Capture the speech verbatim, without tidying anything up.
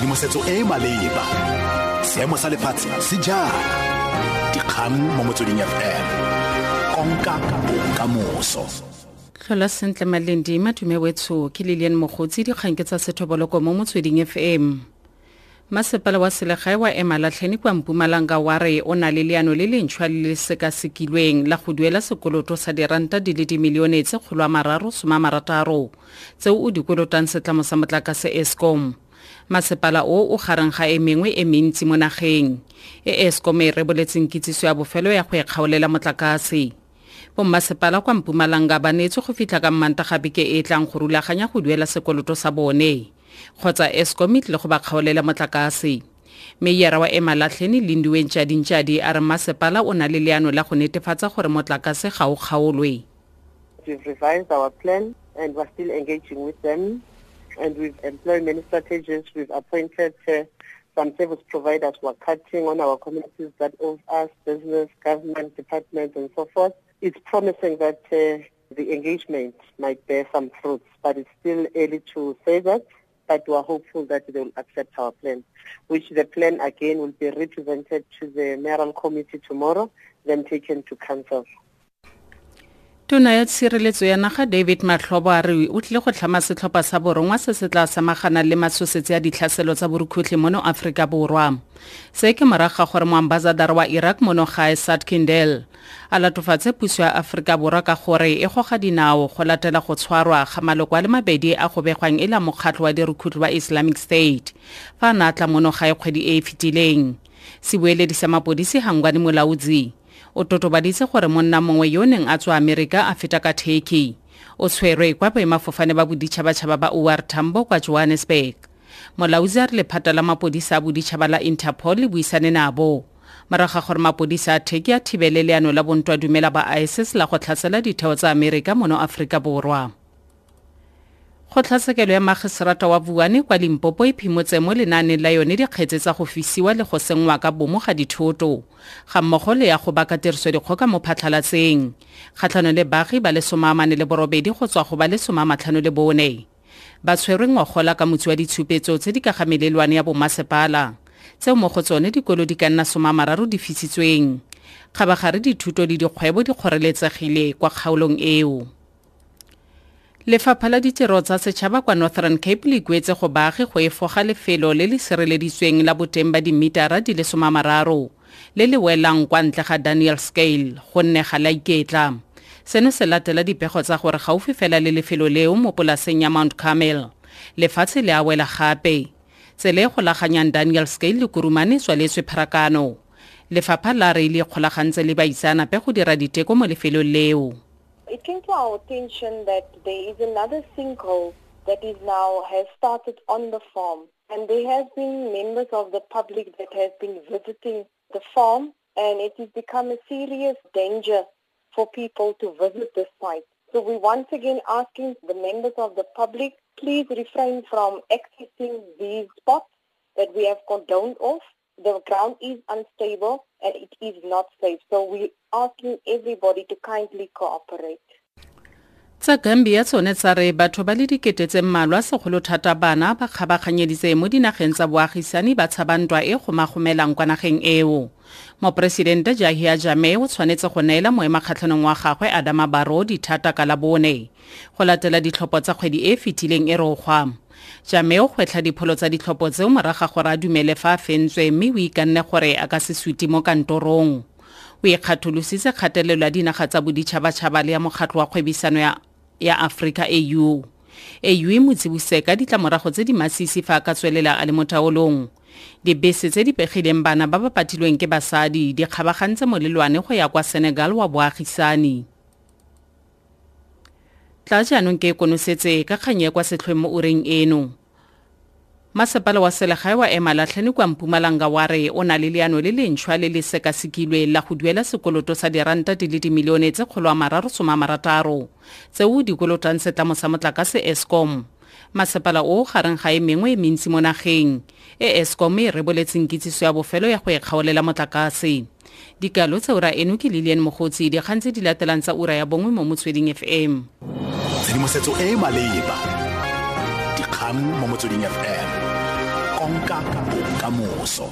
tshedimosetso e e maleba, seemo sa lefatshe se jang, dikgang mo Motsweding F M, konka bokamoso. Hello, sentle Malendi, madume wetso ke Lillian Mogotsi, dikgang tsa sethoboloko mo Motsweding F M. Masepala wa selegae wa ema latlheni kwa Mpumalanga wa re o na le leano le lentšhwa le le sekasekilweng la go duela sekoloto sa diranta di le dimilione tse kgolo a mararo soma marataro tseo o di kolotang setlamo sa motlakase Eskom. Masepala o o gareng ga e mengwe e mentsi mo nageng e Eskom e reboletseng kitsiso ya bofelo ya go e kgaolela motlakase. Bommasepala kwa Mpumalanga ba neetswe go fitlha ka Mantabeke e tlang go rulaganya go duela sekoloto sa bone. Khotsa Eskom le go bakgaolela motlakase. Meyara wa ema latlheni Lindiwe Ntshadi a re masepala o na le leano la go netefatsa gore motlakase ga o kgaolwe. We've revised our plan and we're still engaging with them, and we've employed many strategies. We've appointed uh, some service providers who are cutting on our communities that owe us, business, government, departments and so forth. It's promising that uh, the engagement might bear some fruits, but it's still early to say that. But we are hopeful that they will accept our plan, which the plan again will be represented to the mayoral committee tomorrow, then taken to council. Tona ya tshireletso ya naga David Mahlobo a re o tle go tlhama setlhopha sa borongwa se se tla samagana le matshosetsi a ditlhaselo tsa borukhutlhe mo Africa borwa. Se ke morago gore moambassador wa Iraq mo nogae Camel a latofatse puso ya Africa borwa ka gore e goga dinao go latela go tshwarwa ga maloko a le mabedi a go begwang e la mokgatlo wa dirukhutlhi wa Islamic state fa na tla mo nogae kgwedi e e fetileng. Se boeledisa mapodisi hangwane molaudzi o totobaditse gore monna mongwe yo neng a tswa America a feta ka Turkey o tshwerwe kwa boemafofane ba boditšhabatšhaba ba O R Tambo kwa Johannesburg. Molaudzi a re lephata la mapodisa a boditšhaba la Interpol le buisane nabo morago gore mapodisa a Turkey a thibele leano la bontwa dumela ba ISIS la go tlhasela ditheo tsa America mono Africa borwa. Go tlhasekelo ya magiseterata wa Vuane kwa Limpopo e phimotse mo lenaaneng la yone dikgetse tsa go fisiwa le go sengwa ka bomo ga dithoto ga mmogo le ya go baka tiriso dikgoka mo phatlhalatseng kgatlhano le baagi ba le somamane le borobedi go tswa go ba le somamatlhano le bone ba tshwereng ngogola ka motsi wa ditshupetso tse di kagamelelwane ya bommasepala tseo mo go tsone dikolo di ka nna somamararo di fisitsweng kgabagare dithuto le dikgwebo di kgoreletsegile kwa kgaolong eo. Lefapha la Ditiro tsa Setšhaba kwa North Rand Cape League etse go baagi go efoga lefelo le le sireleditsweng la Botemba dimitara di le soma mararo le le welang kwa ntle ga Daniel Scale go nne ga la iketla. Seno se latela dipego tsa gore gaufi fela le lefelo leo mo polaseng ya Mount Camel lefatshe le a wela gape tsela e golaganyang Daniel Scale le kurumane tswaletswe pharakano. Lefapha la re ile kgolagantse le baitsanape go dira diteko mo lefelo leo. It came to our attention that there is another sinkhole that is now has started on the farm, and there has been members of the public that has been visiting the farm, and it has become a serious danger for people to visit this site. So we once again asking the members of the public, please refrain from accessing these spots that we have condoned off. The ground is unstable and it is not safe, so we asking everybody to kindly cooperate. Tsa Gambia tsone tsa re batho ba le diketetse mmalwa segolo thata bana ba kgabaganyeditse mo dinageng tsa boagisani ba tshabantwa e gomagomelang kwa nageng eo. Moporesidente Yahya Jammeh o tshwanetse go neela moema kgatlhanong wa gagwe Adama Barrow dithata ka labone go latela ditlhopho tsa kgwedi e fetileng e rogwa. Jammeh o gwetlha dipholo tsa ditlhopho tseo morago gore a dumele fa a fentswe mme o ikanne gore a ka se suti mo kantorong. O ikgatholositse kgatelelo ya dinaga tsa boditšhabatšhaba le ya mokgatlho wa kgwebisano ya ya Africa A U. A U e mo tsibuse ka ditlamorago tse di masisi fa ka tswelela a le motaolong. Dibese tse di pegileng bana ba ba patilweng ke basadi di kgabagantse molelwane go ya kwa Senegal wa boagisani. Tla jaanong ke konosetse ka kgang ya kwa setlhoeng mo ureng eno. Masepala wa selegae wa ema latlheni kwa Mpumalanga wa re o na le leano le lentšhwa le le sekasekilwe la go duela sekoloto sa diranta di le dimilione tse kgolo a mararo soma marataro tseo di kolotang setlamo sa motlakase Eskom. Masepala o gareng ga e mengwe e mentsi mo nageng e Eskom e reboletseng kitsiso ya bofelo ya go e kgaolela motlakase. Dikalo tsa ura eno ke Lillian Mogotsi, dikgang tse di latelang tsa ura ya bongwe mo Motsweding F M. Tshedimosetso e e maleba. Dikgang mo Motsweding F M. konka kamoso.